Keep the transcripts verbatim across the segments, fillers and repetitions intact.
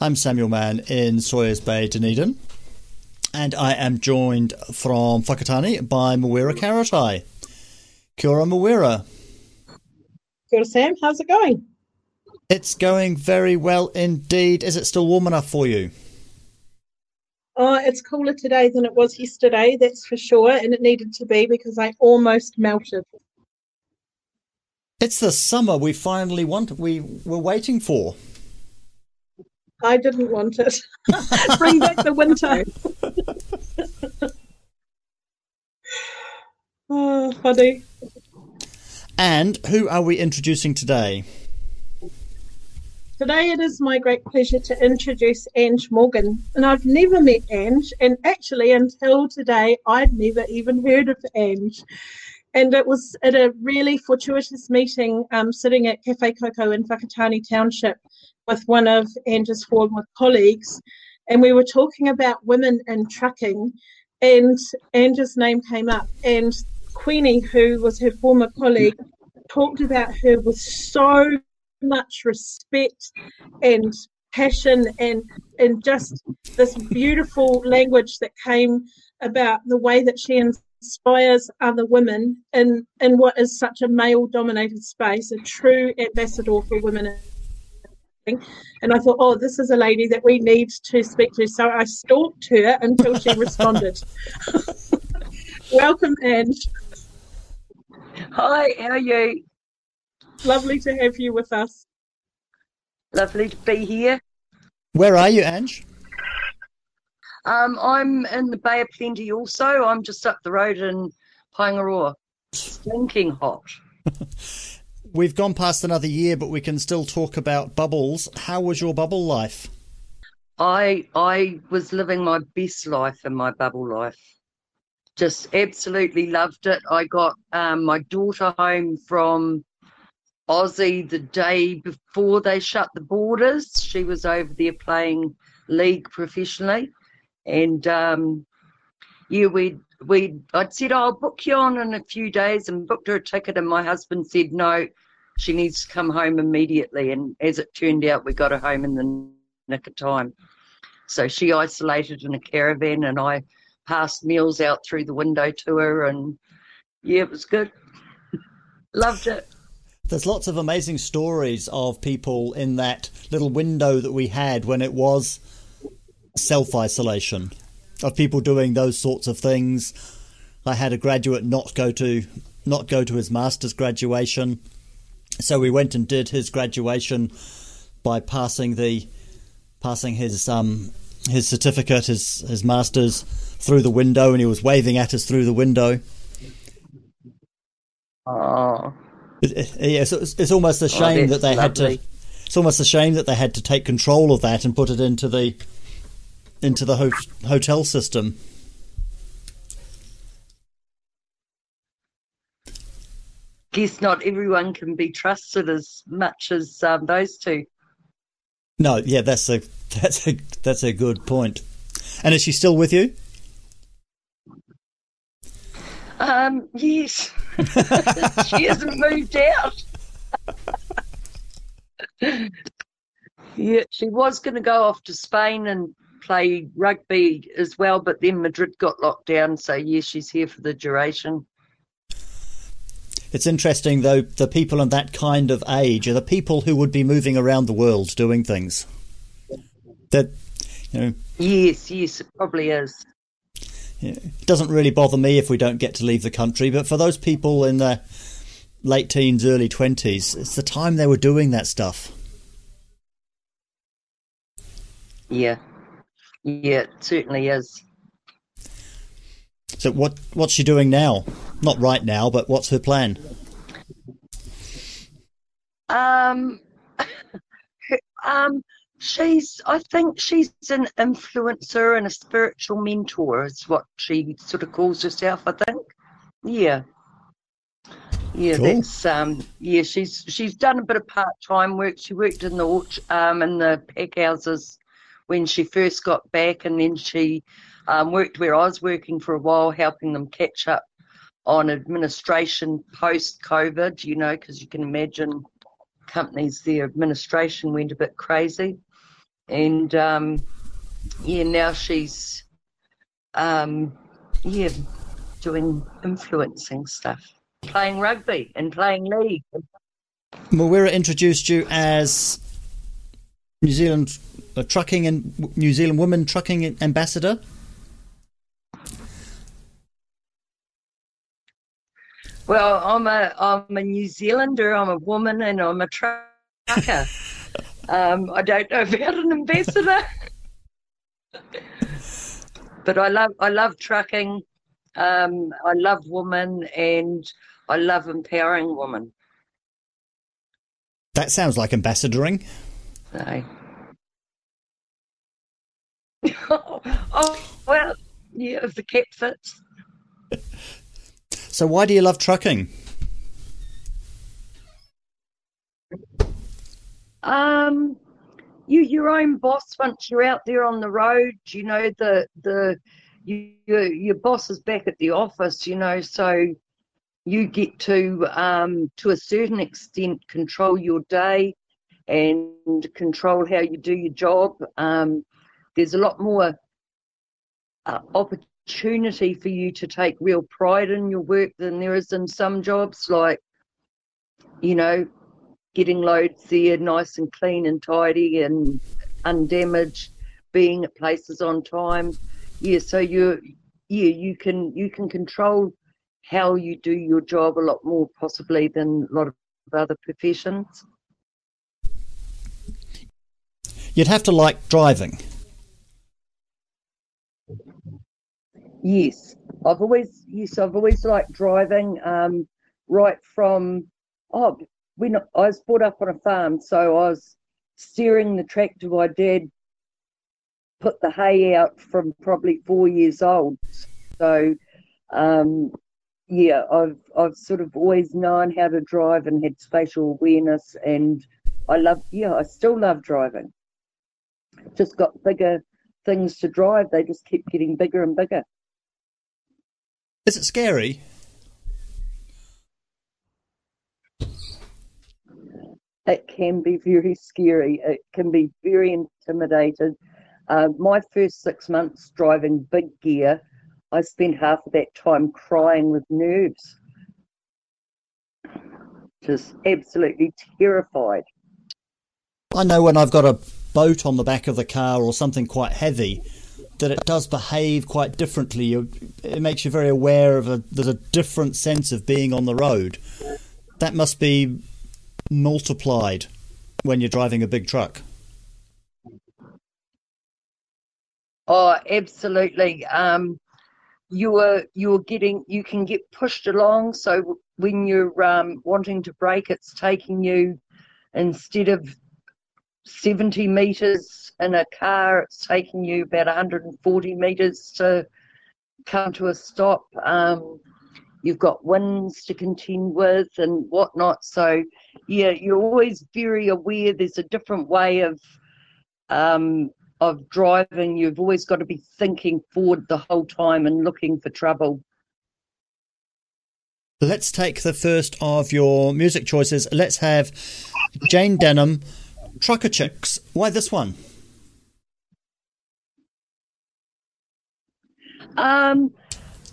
I'm Samuel Mann in Sawyers Bay, Dunedin, and I am joined from Whakatane by Māwera Karetai. Kia ora, Māwera. Kia ora, Sam. How's it going? It's going very well indeed. Is it still warm enough for you? Oh, it's cooler today than it was yesterday, that's for sure, and it needed to be because I almost melted. It's the summer we finally want, we were waiting for. I didn't want it. Bring back the winter. Oh, funny. And who are we introducing today? Today it is my great pleasure to introduce Ange Morgan. And I've never met Ange. And actually, until today, I'd never even heard of Ange. And it was at a really fortuitous meeting um, sitting at Cafe Coco in Whakatane Township with one of Ange's former colleagues, and we were talking about women in trucking, and Ange's name came up, and Queenie, who was her former colleague, talked about her with so much respect and passion and, and just this beautiful language that came about the way that she inspires other women in, in what is such a male-dominated space, a true ambassador for women in. And I thought, oh, this is a lady that we need to speak to. So I stalked her until she responded. Welcome, Ange. Hi, how are you? Lovely to have you with us. Lovely to be here. Where are you, Ange? Um, I'm in the Bay of Plenty also. I'm just up the road in Paingaroa. Stinking hot. We've gone past another year, but we can still talk about bubbles. How was your bubble life? I I was living my best life in my bubble life. Just absolutely loved it. I got um, my daughter home from Aussie the day before they shut the borders. She was over there playing league professionally. And, um, yeah, we'd We, I'd said, oh, I'll book you on in a few days, and booked her a ticket, and my husband said, no, she needs to come home immediately. And as it turned out, we got her home in the nick of time. So she isolated in a caravan, and I passed meals out through the window to her, and yeah, it was good. Loved it. There's lots of amazing stories of people in that little window that we had when it was self-isolation, of people doing those sorts of things. I had a graduate not go to not go to his master's graduation, so we went and did his graduation by passing the passing his um his certificate, his his master's, through the window, and he was waving at us through the window. Oh, it, it, yeah, so it's, it's almost a shame oh, that they lovely. had to. It's almost a shame that they had to take control of that and put it into the. into the ho- hotel system. Guess not everyone can be trusted as much as um, those two. No, yeah, that's a that's a that's a good point. And is she still with you? Um, yes, she hasn't moved out. Yeah, she was going to go off to Spain and play rugby as well, but then Madrid got locked down, so yeah, she's here for the duration. It's interesting though, the people in that kind of age are the people who would be moving around the world doing things that, you know, Yes, yes, it probably is. Yeah. It doesn't really bother me if we don't get to leave the country, but for those people in their late teens, early twenties, it's the time they were doing that stuff. Yeah, yeah, it certainly is. So what what's she doing now? Not right now, but what's her plan? Um, um, she's, I think she's an influencer and a spiritual mentor is what she sort of calls herself, I think. Yeah. Yeah, cool. That's, um, yeah, she's, she's done a bit of part-time work. She worked in the, um, in the pack houses when she first got back, and then she um, worked where I was working for a while, helping them catch up on administration post-COVID, you know, because you can imagine companies, their administration went a bit crazy. And, um, yeah, now she's, um, yeah, doing influencing stuff, playing rugby and playing league. Māwera introduced you as New Zealand uh, trucking and New Zealand Women Trucking Ambassador. Well, I'm a I'm a New Zealander, I'm a woman, and I'm a trucker. um, I don't know about an ambassador, but I love I love trucking. Um, I love women, and I love empowering women. That sounds like ambassadoring. No. oh, oh well, yeah, if the cap fits. So why do you love trucking? Um, you your own boss once you're out there on the road. You know the the you, your your boss is back at the office. You know, so you get to um, to a certain extent control your day and control how you do your job. Um, there's a lot more uh, opportunity. opportunity for you to take real pride in your work than there is in some jobs, like, you know, getting loads there nice and clean and tidy and undamaged, being at places on time. Yeah, so you're, yeah, you can you can control how you do your job a lot more possibly than a lot of other professions. You'd have to like driving. Yes, I've always yes I've always liked driving. Um, right from oh, when I was brought up on a farm, so I was steering the tractor. My dad put the hay out from probably four years old. So, um, yeah, I've I've sort of always known how to drive and had spatial awareness, and I love yeah I still love driving. Just got bigger things to drive. They just keep getting bigger and bigger. Is it scary? It can be very scary. It can be very intimidated. Uh, my first six months driving big gear, I spent half of that time crying with nerves. Just absolutely terrified. I know when I've got a boat on the back of the car or something quite heavy, that it does behave quite differently. You, it makes you very aware of a, there's a different sense of being on the road. That must be multiplied when you're driving a big truck. Oh, absolutely. Um, you are you're getting you can get pushed along. So when you're um, wanting to brake, it's taking you instead of seventy metres in a car, it's taking you about one hundred forty metres to come to a stop. Um, you've got winds to contend with and whatnot. So, yeah, you're always very aware there's a different way of um, of driving. You've always got to be thinking forward the whole time and looking for trouble. Let's take the first of your music choices. Let's have Jane Denham, Trucker Chicks. Why this one? Um,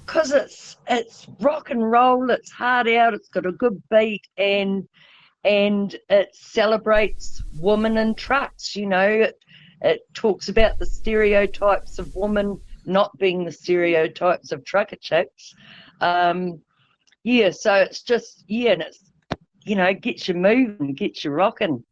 because it's it's rock and roll. It's hard out. It's got a good beat, and and it celebrates women in trucks. You know, it It talks about the stereotypes of women not being the stereotypes of trucker chicks. Um, yeah, so it's just, yeah, and it's, you know, gets you moving, gets you rocking.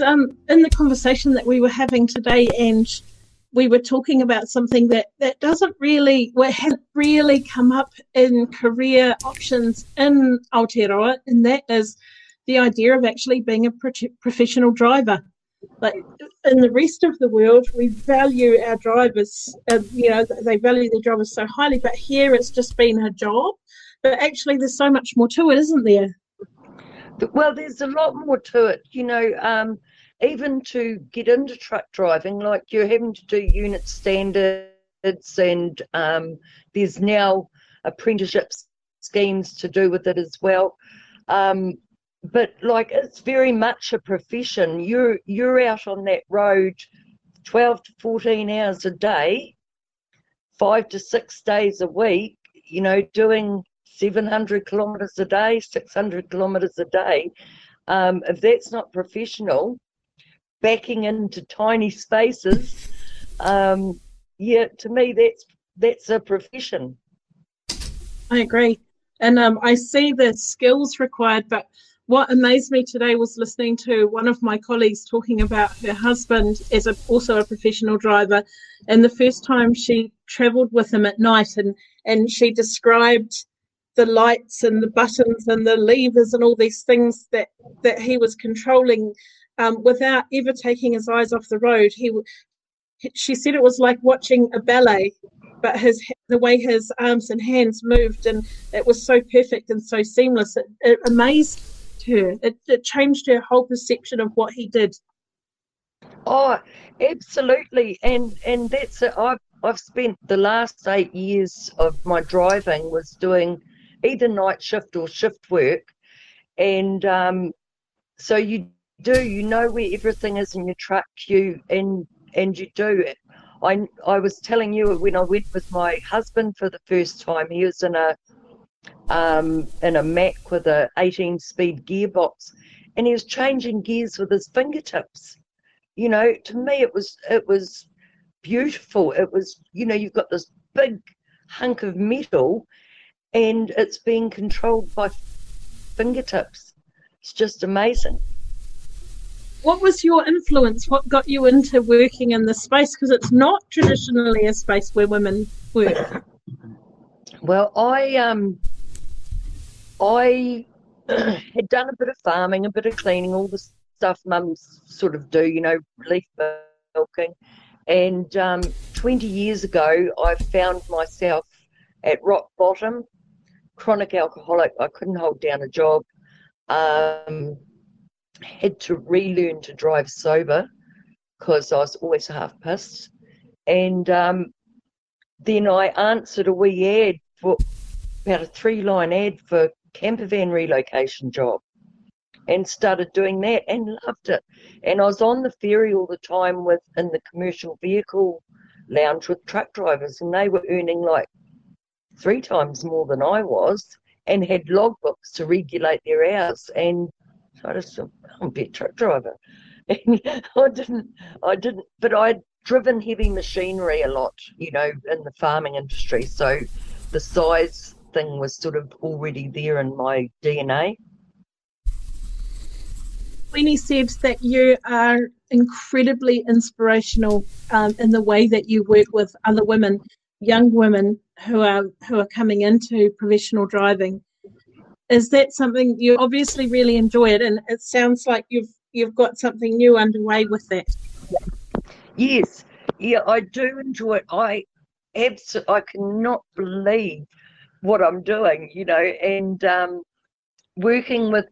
Um, in the conversation that we were having today, and we were talking about something that, that doesn't really, well, hasn't really come up in career options in Aotearoa, and that is the idea of actually being a pro- professional driver. Like in the rest of the world, we value our drivers, uh, you know, they value their drivers so highly, but here it's just been a job. But actually there's so much more to it, isn't there? Well, there's a lot more to it, you know, um, even to get into truck driving, like you're having to do unit standards, and um, there's now apprenticeship schemes to do with it as well. Um, but like it's very much a profession. You're you're out on that road twelve to fourteen hours a day, five to six days a week, you know, doing seven hundred kilometres a day, six hundred kilometres a day. Um, if that's not professional, backing into tiny spaces. Um, yeah, to me, that's that's a profession. I agree. And um, I see the skills required, but what amazed me today was listening to one of my colleagues talking about her husband as a, also a professional driver, and the first time she travelled with him at night, and, and she described the lights and the buttons and the levers and all these things that, that he was controlling um, without ever taking his eyes off the road. He, she said it was like watching a ballet, but his the way his arms and hands moved, and it was so perfect and so seamless. It, it amazed her. It, it changed her whole perception of what he did. Oh, absolutely. And and that's it. I've, I've spent the last eight years of my driving was doing either night shift or shift work. And um, so you do, you know where everything is in your truck, you and and you do it. I, I was telling you when I went with my husband for the first time, he was in a um, in a Mac with a eighteen-speed gearbox, and he was changing gears with his fingertips. You know, to me it was it was beautiful. It was, you know, you've got this big hunk of metal, and it's being controlled by fingertips. It's just amazing. What was your influence? What got you into working in this space? Because it's not traditionally a space where women work. Well, I um, I had done a bit of farming, a bit of cleaning, all the stuff mums sort of do, you know, leaf milking. And um, twenty years ago, I found myself at rock bottom, chronic alcoholic. I couldn't hold down a job. Um, had to relearn to drive sober because I was always half pissed. And um, then I answered a wee ad, for about a three-line ad for camper van relocation job, and started doing that and loved it. And I was on the ferry all the time with in the commercial vehicle lounge with truck drivers, and they were earning like three times more than I was and had logbooks to regulate their hours. And I just thought, I'm a bit truck driver. And I didn't, I didn't, but I'd driven heavy machinery a lot, you know, in the farming industry. So the size thing was sort of already there in my D N A. When he said that you are incredibly inspirational um, in the way that you work with other women, young women who are who are coming into professional driving, is that something you obviously really enjoy it, and it sounds like you've you've got something new underway with that? Yes, yeah, I do enjoy it. I absolutely, I cannot believe what I'm doing, you know, and um, working with.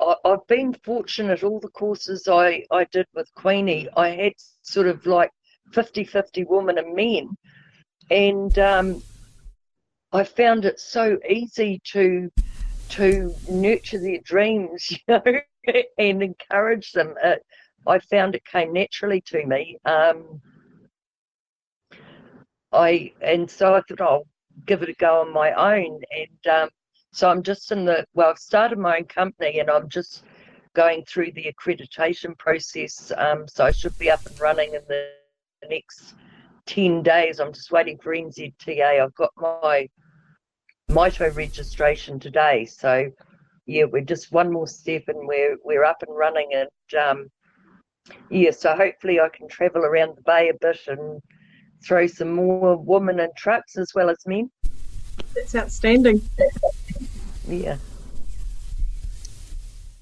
I, I've been fortunate. All the courses I I did with Queenie, I had sort of like fifty-fifty women and men, and um, I found it so easy to. to nurture their dreams, you know, and encourage them. It, I found it came naturally to me. Um, I and so I thought I'll give it a go on my own. And um, so I'm just in the, well, I've started my own company and I'm just going through the accreditation process. Um, so I should be up and running in the next ten days. I'm just waiting for N Z T A. I've got my Mito registration today, so yeah, we're just one more step and we're we're up and running. And um yeah, so hopefully I can travel around the bay a bit and throw some more women in trucks as well as men. That's outstanding. Yeah,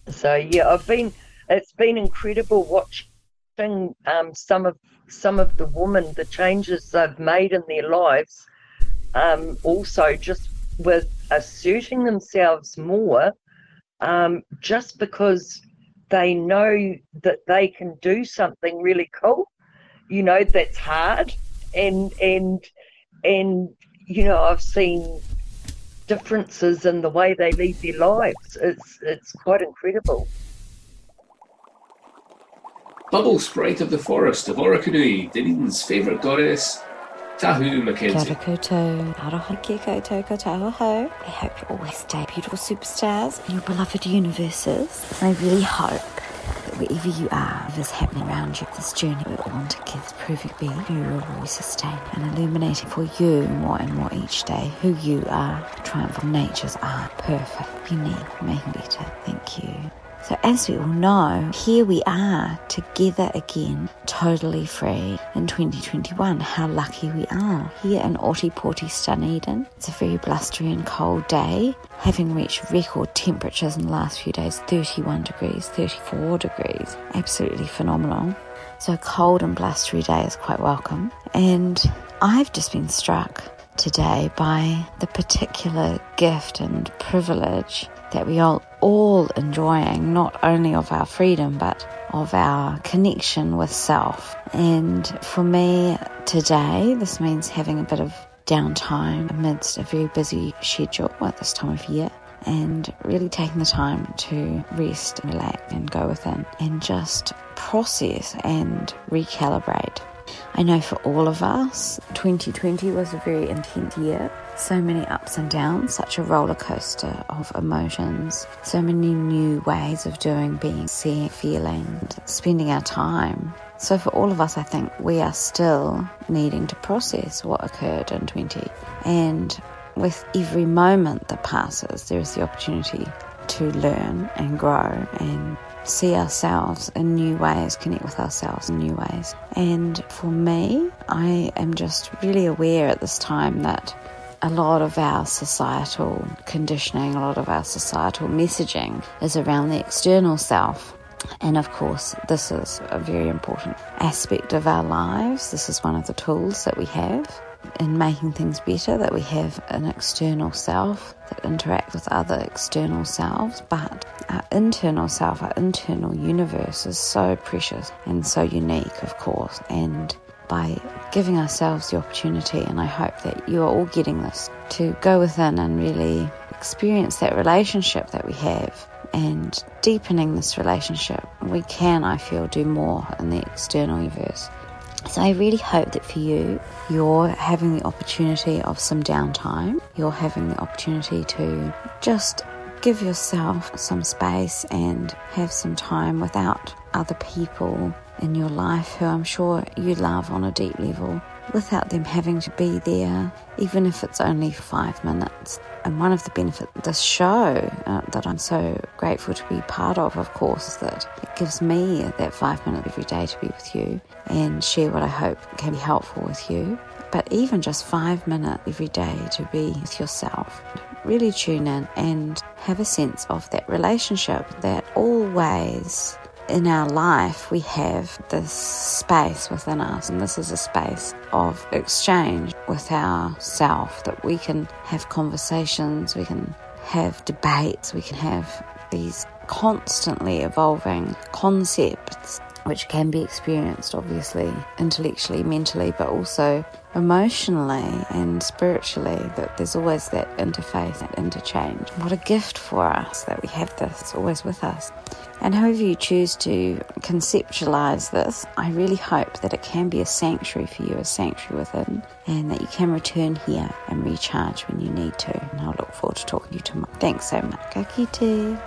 so yeah, I've been it's been incredible watching um some of some of the women, the changes they've made in their lives, um also just with asserting themselves more, um, just because they know that they can do something really cool, you know, that's hard. And, and, and you know, I've seen differences in the way they lead their lives. It's, it's quite incredible. Bubble Sprite of the Forest of Orokanui, Dunedin's favourite goddess, Tahu McKenzie. I hope you always stay beautiful superstars in your beloved universes. And I really hope that wherever you are, whatever's happening around you, this journey we're on together, perfect being who will always sustain and illuminating for you more and more each day who you are. The triumph of nature's art, perfect, unique, making better. Thank you. So as we all know, here we are together again, totally free in twenty twenty-one. How lucky we are. Here in Otago, Dunedin, it's a very blustery and cold day, having reached record temperatures in the last few days, thirty-one degrees, thirty-four degrees, absolutely phenomenal. So a cold and blustery day is quite welcome. And I've just been struck today by the particular gift and privilege that we are all enjoying, not only of our freedom but of our connection with self. And for me today, this means having a bit of downtime amidst a very busy schedule at this time of year, and really taking the time to rest and relax and go within and just process and recalibrate. I know for all of us, twenty twenty was a very intense year. So many ups and downs, such a roller coaster of emotions, so many new ways of doing, being, seeing, feeling, and spending our time. So for all of us, I think we are still needing to process what occurred in twenty. And with every moment that passes, there is the opportunity to learn and grow and see ourselves in new ways, connect with ourselves in new ways. And for me, I am just really aware at this time that a lot of our societal conditioning, a lot of our societal messaging is around the external self. And of course, this is a very important aspect of our lives. This is one of the tools that we have in making things better, that we have an external self that interacts with other external selves, but our internal self, our internal universe is so precious and so unique, of course, and by giving ourselves the opportunity, and I hope that you are all getting this, to go within and really experience that relationship that we have. And deepening this relationship, we can, I feel, do more in the external universe. So I really hope that for you, you're having the opportunity of some downtime. You're having the opportunity to just give yourself some space and have some time without other people in your life who I'm sure you love on a deep level, without them having to be there, even if it's only five minutes. And one of the benefits of this show uh, that I'm so grateful to be part of, of course, is that it gives me that five minutes every day to be with you and share what I hope can be helpful with you. But even just five minutes every day to be with yourself, really tune in and have a sense of that relationship that always in our life we have this space within us, and this is a space of exchange with ourself that we can have conversations, we can have debates, we can have these constantly evolving concepts which can be experienced obviously intellectually, mentally, but also emotionally and spiritually, that there's always that interface, that interchange. What a gift for us that we have this, it's always with us. And however you choose to conceptualize this, I really hope that it can be a sanctuary for you, a sanctuary within, and that you can return here and recharge when you need to. And I'll look forward to talking to you tomorrow. Thanks so much. Ka kite.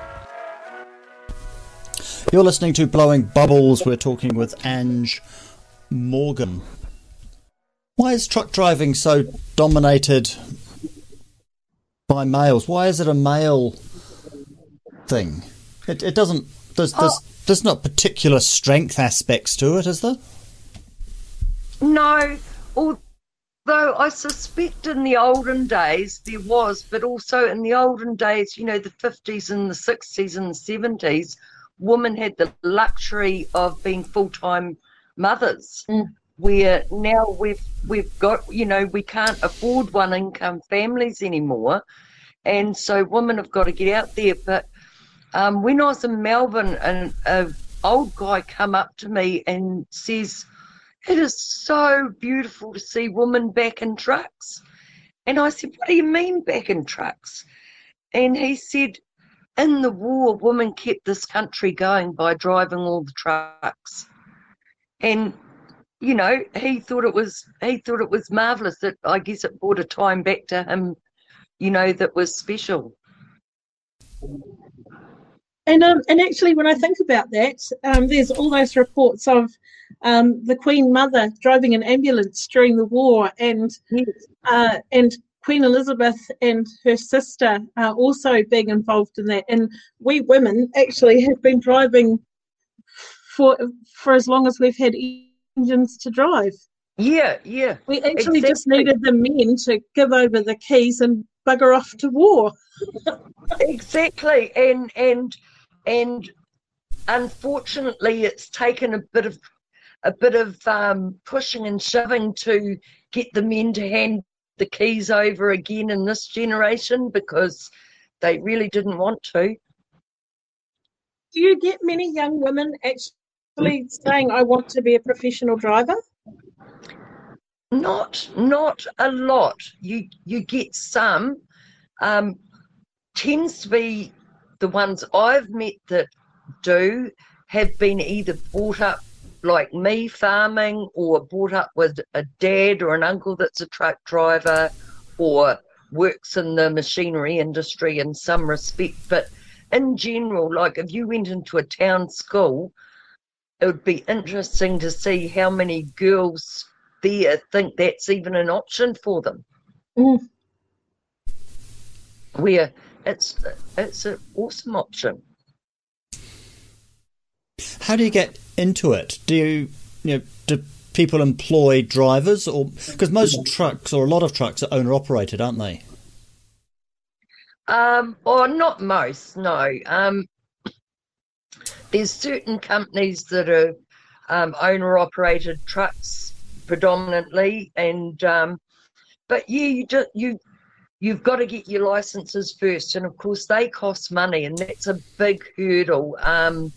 You're listening to Blowing Bubbles. We're talking with Ange Morgan. Why is truck driving so dominated by males? Why is it a male thing? It, it doesn't. There's, there's, oh. there's not particular strength aspects to it, is there? No. Although I suspect in the olden days there was, but also in the olden days, you know, the fifties and the sixties and the seventies, women had the luxury of being full-time mothers. Mm. Where now we've we've got, you know, we can't afford one-income families anymore, and so women have got to get out there. But Um, when I was in Melbourne, an uh, old guy come up to me and says, "It is so beautiful to see women back in trucks." And I said, "What do you mean back in trucks?" And he said, "In the war, women kept this country going by driving all the trucks." And, you know, he thought it was he thought it was marvellous. That I guess it brought a time back to him, you know, that was special. And um, and actually, when I think about that, um, there's all those reports of um, the Queen Mother driving an ambulance during the war, and yes. uh, and Queen Elizabeth and her sister are also being involved in that. And we women actually have been driving for for as long as we've had engines to drive. Yeah, yeah. We actually exactly. just needed the men to give over the keys and bugger off to war. Exactly, and and. And unfortunately, it's taken a bit of a bit of um, pushing and shoving to get the men to hand the keys over again in this generation, because they really didn't want to. Do you get many young women actually saying, "I want to be a professional driver"? Not, not a lot. You you get some. Um, tends to be. The ones I've met that do have been either brought up like me farming, or brought up with a dad or an uncle that's a truck driver, or works in the machinery industry in some respect. But in general, like if you went into a town school, it would be interesting to see how many girls there think that's even an option for them. Mm. Where It's it's an awesome option. How do you get into it? Do you, you know, do people employ drivers, or because most trucks or a lot of trucks are owner operated, aren't they? Um, or not most, no. Um, there's certain companies that are um, owner operated trucks predominantly, and um, but yeah, you do, you. You've got to get your licences first, and of course they cost money, and that's a big hurdle. Um,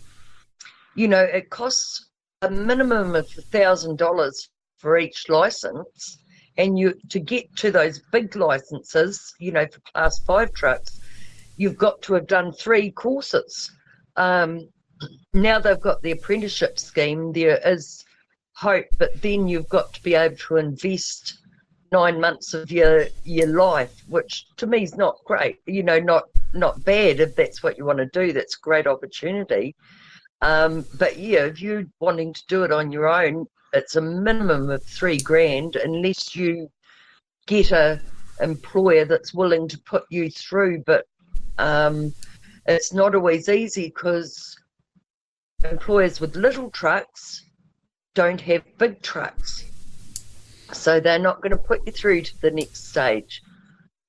you know, it costs a minimum of one thousand dollars for each licence, and you to get to those big licences, you know, for class five trucks, you've got to have done three courses. Um, now they've got the apprenticeship scheme, there is hope, but then you've got to be able to invest nine months of your your life, which to me is not great, you know, not not bad if that's what you want to do. That's a great opportunity, um but yeah, if you're wanting to do it on your own, it's a minimum of three grand, unless you get a employer that's willing to put you through. But um it's not always easy, because employers with little trucks don't have big trucks, so they're not going to put you through to the next stage.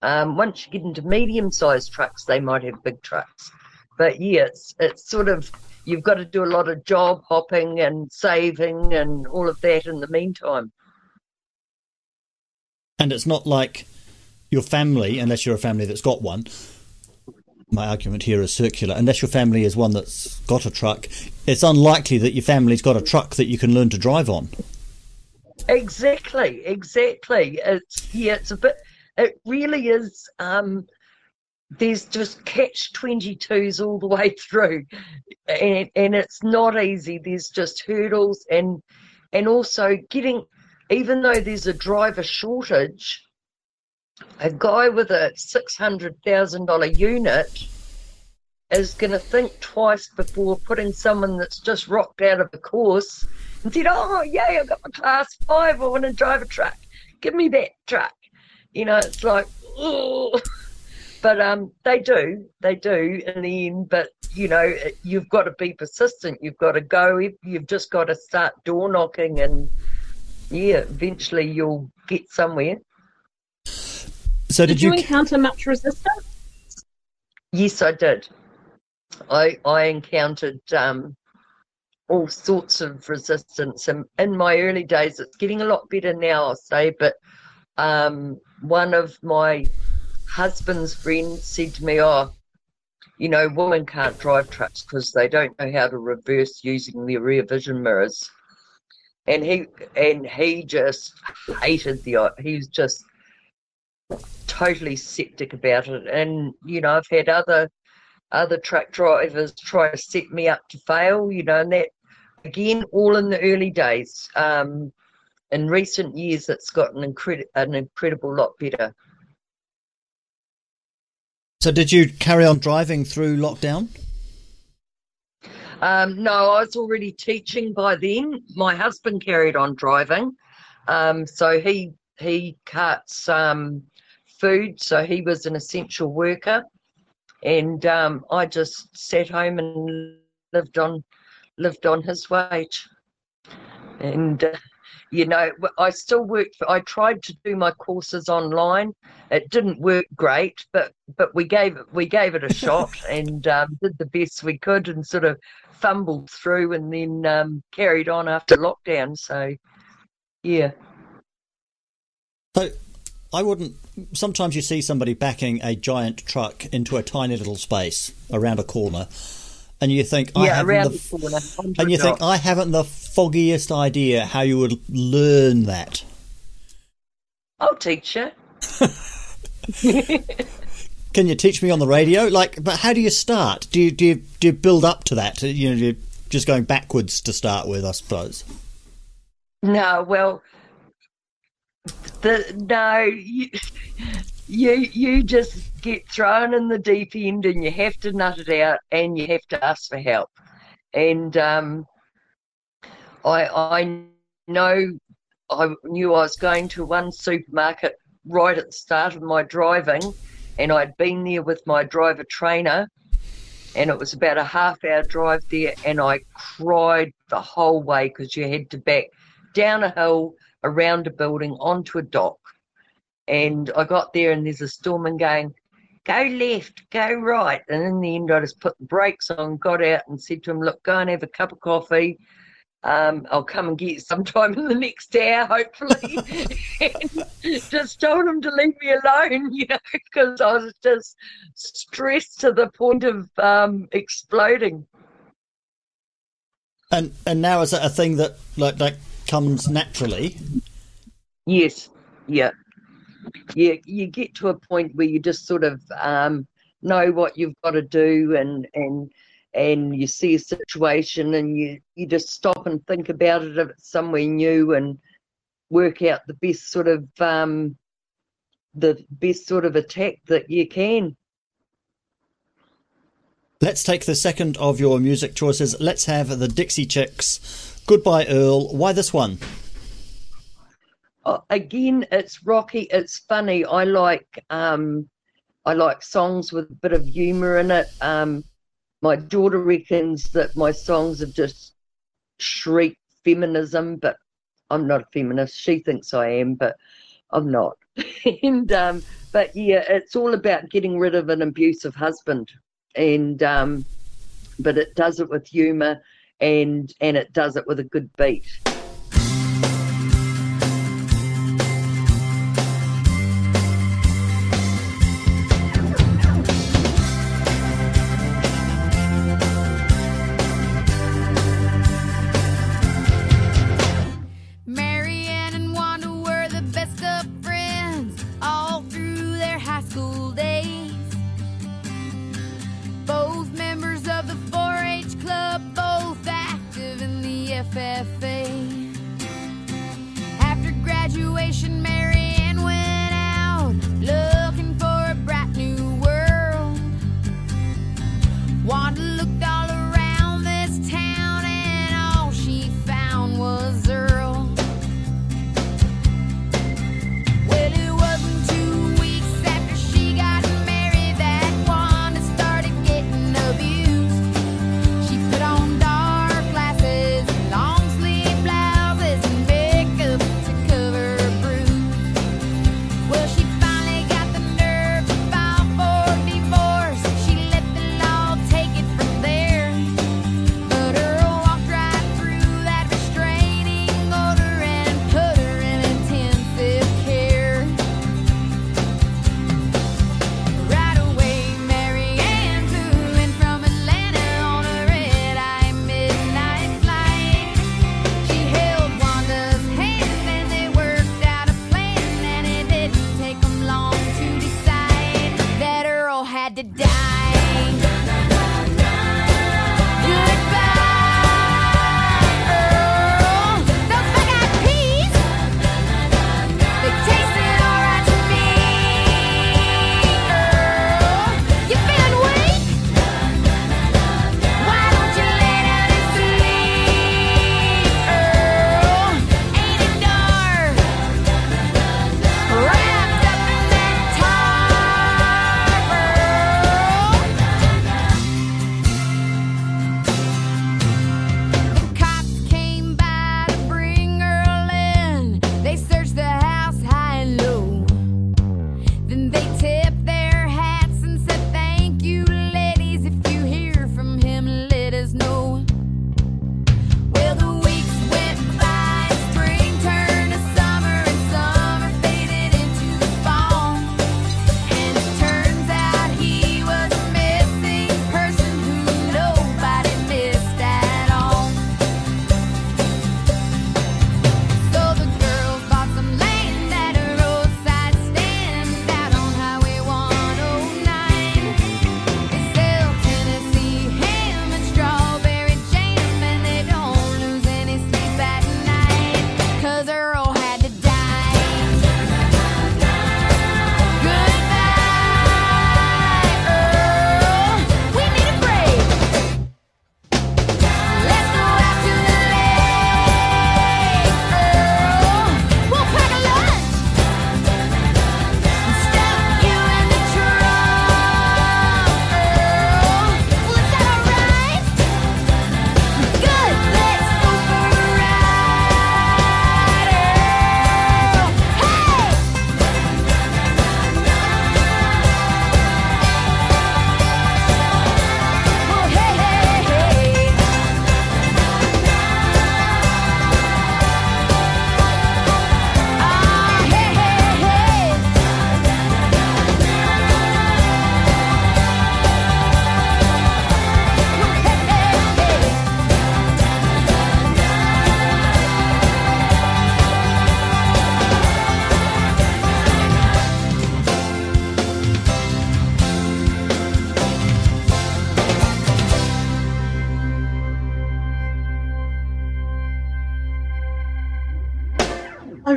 Um, once you get into medium-sized trucks, they might have big trucks. But yeah, it's, it's sort of, you've got to do a lot of job hopping and saving and all of that in the meantime. And it's not like your family, unless you're a family that's got one. My argument here is circular. Unless your family is one that's got a truck, it's unlikely that your family's got a truck that you can learn to drive on. Exactly, exactly. It's yeah, it's a bit. It really is. Um, there's just catch twenty-twos all the way through, and and it's not easy. There's just hurdles, and and also getting. Even though there's a driver shortage, a guy with a six hundred thousand dollar unit is going to think twice before putting someone that's just rocked out of a course and said, oh, yay, I've got my class five, I want to drive a truck. Give me that truck. You know, it's like, oh. But um, they do, they do in the end. But, you know, you've got to be persistent. You've got to go. You've just got to start door knocking, and, yeah, eventually you'll get somewhere. So did, did you, you encounter much resistance? Yes, I did. I, I encountered um, all sorts of resistance, and in my early days, it's getting a lot better now, I'll say, but um, one of my husband's friends said to me, oh, you know, women can't drive trucks because they don't know how to reverse using their rear vision mirrors. And he, and he just hated the, he was just totally septic about it. And, you know, I've had other Other truck drivers try to set me up to fail, you know, and that, again, all in the early days. Um, in recent years, it's gotten incredi- an incredible lot better. So did you carry on driving through lockdown? Um, no, I was already teaching by then. My husband carried on driving. Um, so he he cuts um, food, so he was an essential worker. And um, I just sat home and lived on lived on his wage. And, uh, you know, I still worked for, I tried to do my courses online. It didn't work great, but, but we gave it, we gave it a shot and um, did the best we could and sort of fumbled through and then um, carried on after lockdown. So, yeah. So I wouldn't, sometimes you see somebody backing a giant truck into a tiny little space around a corner. And you think, I yeah, haven't the, the corner, and you think I haven't the foggiest idea how you would learn that. I'll teach you. Can you teach me on the radio? Like, but how do you start? Do you do you, do you build up to that? You know, you're just going backwards to start with, I suppose. No, well, the no. You... You you just get thrown in the deep end and you have to nut it out and you have to ask for help. And um, I I know I knew I was going to one supermarket right at the start of my driving, and I'd been there with my driver trainer, and it was about a half hour drive there, and I cried the whole way because you had to back down a hill, around a building, onto a dock. And I got there and there's a storm going, go left, go right. And in the end, I just put the brakes on, got out and said to him, look, go and have a cup of coffee. Um, I'll come and get you sometime in the next hour, hopefully. And just told him to leave me alone, you know, because I was just stressed to the point of um, exploding. And and now is that a thing that like that comes naturally? Yes, yeah. Yeah, you get to a point where you just sort of um, know what you've got to do, and and and you see a situation, and you, you just stop and think about it if it's somewhere new, and work out the best sort of um, the best sort of attack that you can. Let's take the second of your music choices. Let's have the Dixie Chicks. Goodbye, Earl. Why this one? Again, it's rocky, it's funny. I like um, I like songs with a bit of humour in it. Um, my daughter reckons that my songs have just shriek feminism, but I'm not a feminist. She thinks I am, but I'm not. and um, But, yeah, it's all about getting rid of an abusive husband. and um, But it does it with humour and, and it does it with a good beat. Let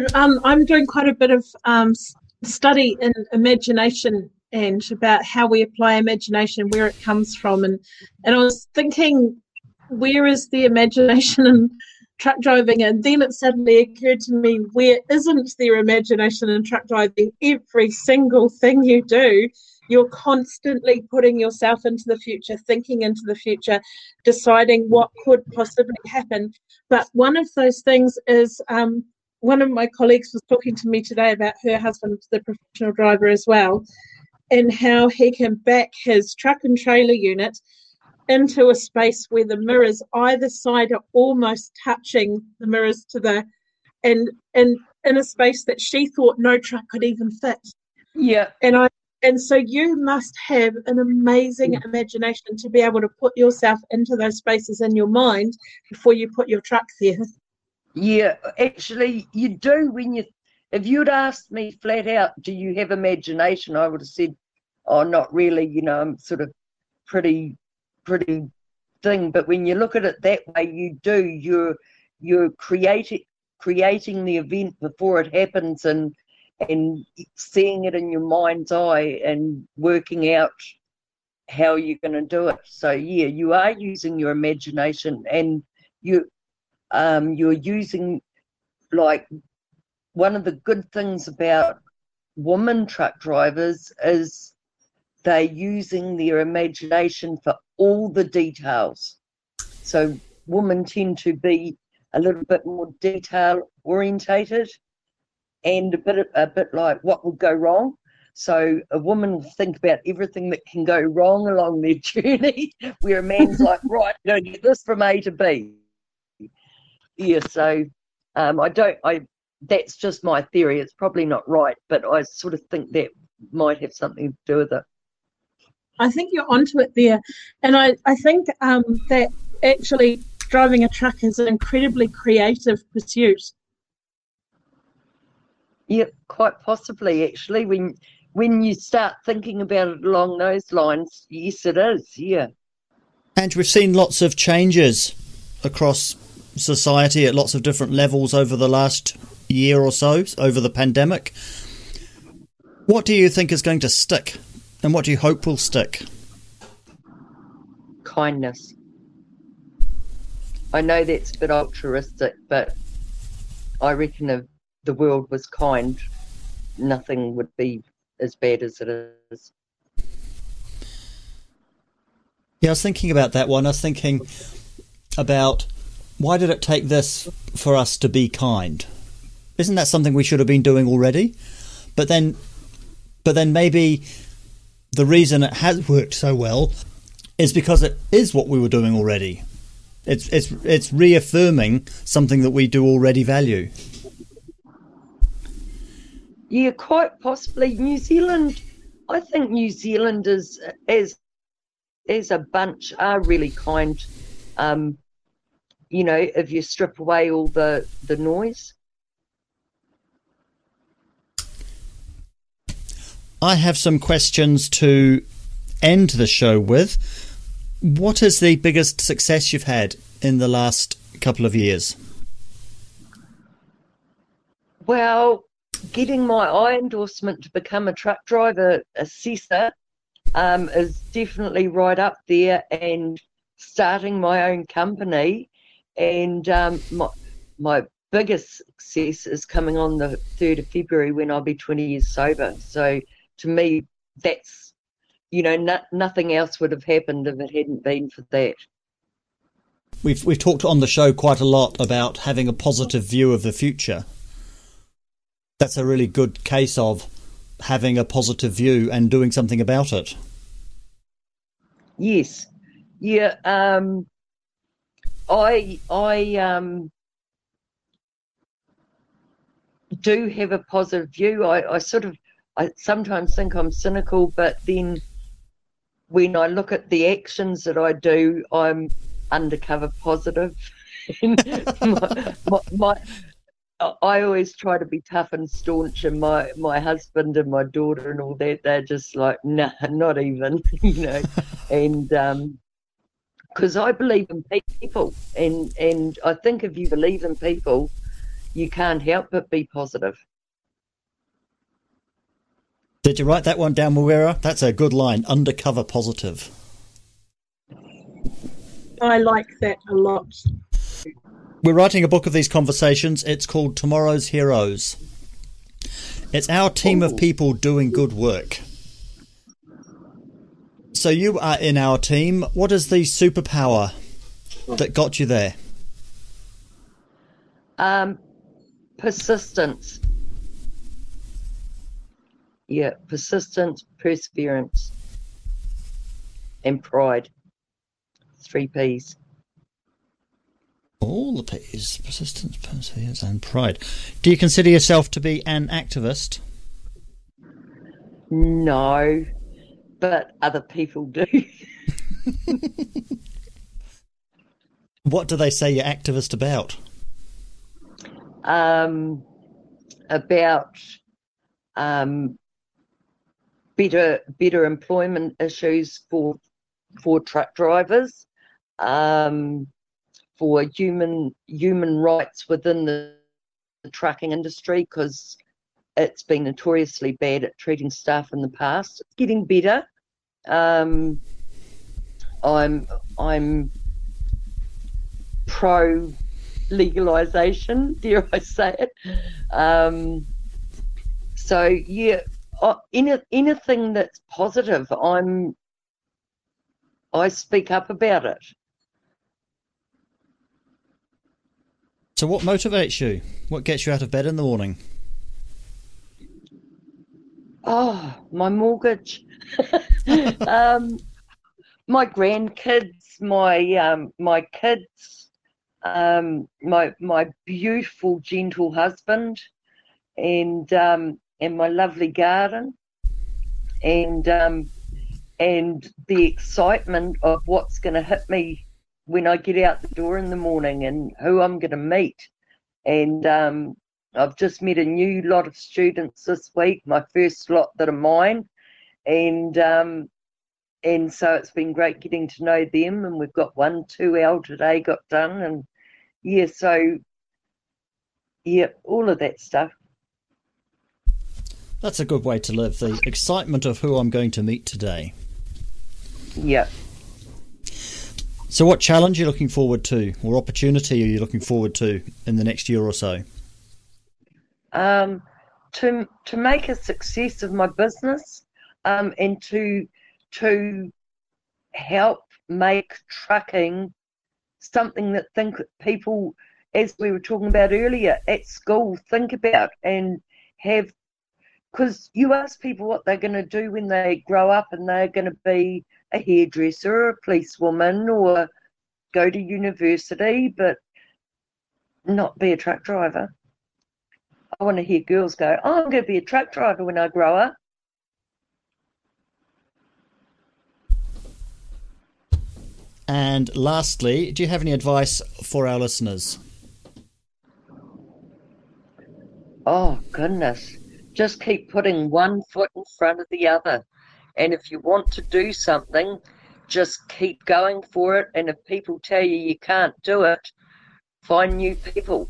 So um, I'm doing quite a bit of um, study in imagination and about how we apply imagination, where it comes from. And, and I was thinking, where is the imagination in truck driving? And then it suddenly occurred to me, where isn't there imagination in truck driving? Every single thing you do, you're constantly putting yourself into the future, thinking into the future, deciding what could possibly happen. But one of those things is, um, one of my colleagues was talking to me today about her husband, the professional driver as well, and how he can back his truck and trailer unit into a space where the mirrors either side are almost touching the mirrors to the, and and in a space that she thought no truck could even fit. Yeah. And I, And so you must have an amazing imagination to be able to put yourself into those spaces in your mind before you put your truck there. Yeah, actually, you do. When you, if you'd asked me flat out, do you have imagination? I would have said, oh, not really. You know, I'm sort of pretty, pretty thing. But when you look at it that way, you do. You're you're creating creating the event before it happens, and. and seeing it in your mind's eye and working out how you're going to do it. So, yeah, you are using your imagination, and you, um, you're using, like, one of the good things about women truck drivers is they're using their imagination for all the details. So women tend to be a little bit more detail-orientated, and a bit a bit like what would go wrong. So a woman will think about everything that can go wrong along their journey, where a man's like, right, you know, get this from A to B. Yeah, so um, I don't, I that's just my theory. It's probably not right, but I sort of think that might have something to do with it. I think you're onto it there. And I, I think um, that actually driving a truck is an incredibly creative pursuit. Yeah, quite possibly, actually. When when you start thinking about it along those lines, yes, it is, yeah. And we've seen lots of changes across society at lots of different levels over the last year or so, over the pandemic. What do you think is going to stick, and what do you hope will stick? Kindness. I know that's a bit altruistic, but I reckon if the world was kind, nothing would be as bad as it is. Yeah, I was thinking about that one. I was thinking about, why did it take this for us to be kind? Isn't that something we should have been doing already? But then, but then maybe the reason it has worked so well is because it is what we were doing already. It's it's it's reaffirming something that we do already value. Yeah, quite possibly. New Zealand, I think New Zealanders as, as a bunch are really kind, um, you know, if you strip away all the, the noise. I have some questions to end the show with. What is the biggest success you've had in the last couple of years? Well, getting my eye endorsement to become a truck driver assessor um, is definitely right up there, and starting my own company. And um, my, my biggest success is coming on the third of February when I'll be twenty years sober. So to me, that's, you know, no, nothing else would have happened if it hadn't been for that. We've, we've talked on the show quite a lot about having a positive view of the future. That's a really good case of having a positive view and doing something about it. Yes. Yeah. Um, I I um, do have a positive view. I, I sort of, I sometimes think I'm cynical, but then when I look at the actions that I do, I'm undercover positive. my, my, my, I always try to be tough and staunch, and my, my husband and my daughter and all that, they're just like, nah, not even, you know. And um, because I believe in people, and, and I think if you believe in people, you can't help but be positive. Did you write that one down, Māwera? That's a good line, undercover positive. I like that a lot. We're writing a book of these conversations. It's called Tomorrow's Heroes. It's our team Ooh. of people doing good work. So you are in our team. What is the superpower that got you there? Um, persistence. Yeah, persistence, perseverance, and pride. Three P's. All the P's. Persistence, perseverance, and pride. Do you consider yourself to be an activist? No, but other people do. What do they say you're activist about? Um, about um, better better employment issues for for truck drivers, um, for human human rights within the, the trucking industry, because it's been notoriously bad at treating staff in the past. It's getting better. Um, I'm I'm pro legalisation, dare I say it. Um, so yeah, uh, any, anything that's positive, I'm I speak up about it. So what motivates you? What gets you out of bed in the morning? Oh, my mortgage, um, my grandkids, my um, my kids, um, my my beautiful, gentle husband, and um, and my lovely garden, and um, and the excitement of what's going to hit me when I get out the door in the morning, and who I'm going to meet, and. Um, I've just met a new lot of students this week, my first lot that are mine, and um, and so it's been great getting to know them, and we've got one two L today got done, and yeah, so, yeah, all of that stuff. That's a good way to live, the excitement of who I'm going to meet today. Yeah. So what challenge are you looking forward to, or opportunity are you looking forward to in the next year or so? Um, to to make a success of my business, um, and to to help make trucking something that think people, as we were talking about earlier, at school think about and have, because you ask people what they're going to do when they grow up, and they're going to be a hairdresser or a policewoman or go to university, but not be a truck driver. I want to hear girls go, oh, I'm going to be a truck driver when I grow up. And lastly, do you have any advice for our listeners? Oh, goodness. Just keep putting one foot in front of the other. And if you want to do something, just keep going for it. And if people tell you you can't do it, find new people.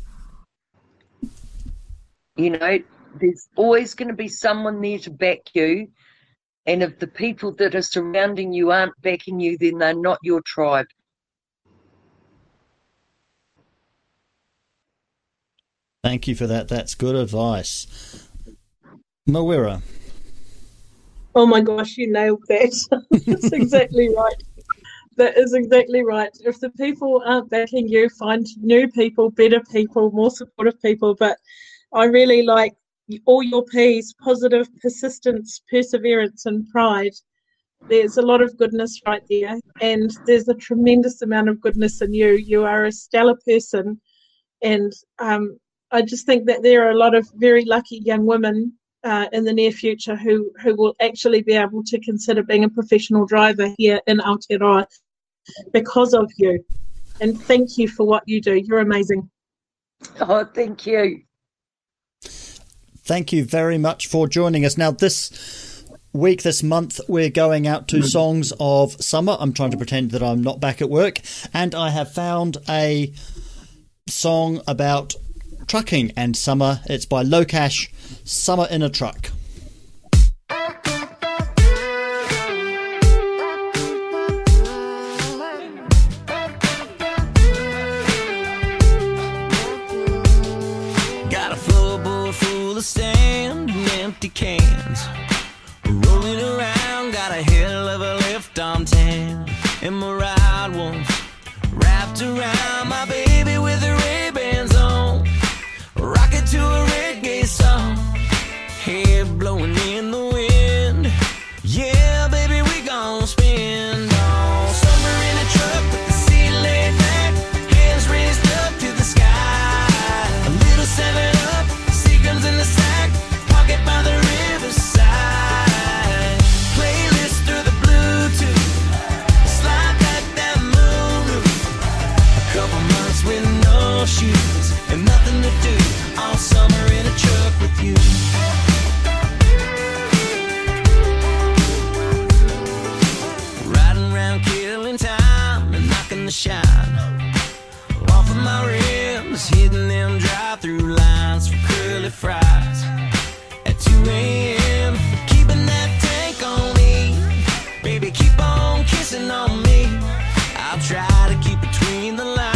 You know, there's always going to be someone there to back you, and if the people that are surrounding you aren't backing you, then they're not your tribe. Thank you for that. That's good advice. Māwera. Oh my gosh, you nailed that. That's exactly right. That is exactly right. If the people aren't backing you, find new people, better people, more supportive people, but I really like all your P's, positive, persistence, perseverance and pride. There's a lot of goodness right there, and there's a tremendous amount of goodness in you. You are a stellar person, and um, I just think that there are a lot of very lucky young women uh, in the near future who, who will actually be able to consider being a professional driver here in Aotearoa because of you. And thank you for what you do. You're amazing. Oh, thank you. Thank you very much for joining us. Now, this week, this month, we're going out to Songs of Summer. I'm trying to pretend that I'm not back at work. And I have found a song about Trucking and Summer. It's by LoCash, Summer in a Truck. Got a floorboard full of sand and empty cans. Rolling around, got a hell of a lift, I'm tan. And my ride was wrapped around my baby with the ribbons on. Rocking to a reggae song, hair blowing in the wind. Yeah, baby, we gon' spin all summer in a truck with the seat laid back, hands raised up to the sky. A little seven up, sea guns in the sack, pocket by the riverside. Shoes and nothing to do all summer in a truck with you. Riding around killing time and knocking the shine off of my rims, hitting them drive-through lines for curly fries at two a.m. Keeping that tank on me, baby, keep on kissing on me. I'll try to keep between the lines.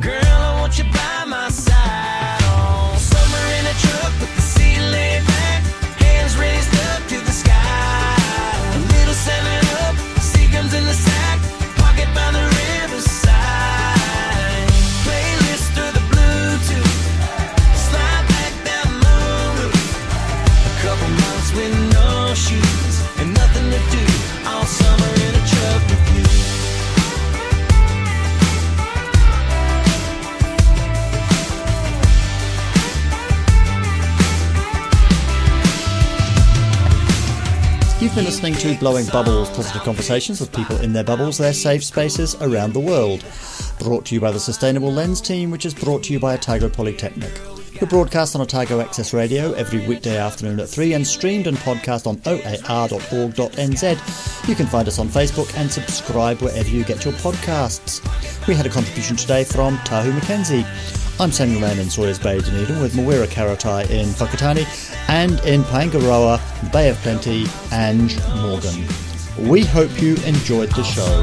Girl, I want you by my side all oh, summer in a truck with the seat laid back, hands raised up to the sky. A little seven up, sea comes in the sack, pocket by the riverside. Playlist through the Bluetooth, slide back that moonroof. A couple months with no shoes and nothing to do all summer in a truck with you. You've been listening to Blowing Bubbles, positive conversations with people in their bubbles, their safe spaces around the world. Brought to you by the Sustainable Lens team, which is brought to you by Otago Polytechnic. We're broadcast on Otago Access Radio every weekday afternoon at three and streamed and podcast on o a r dot org dot n z. You can find us on Facebook and subscribe wherever you get your podcasts. We had a contribution today from Tahu McKenzie. I'm Samuel Mann in Sawyers Bay, Dunedin, with Māwera Karatai in Whakatane, and in Paingaroa, Bay of Plenty, Ange Morgan. We hope you enjoyed the show.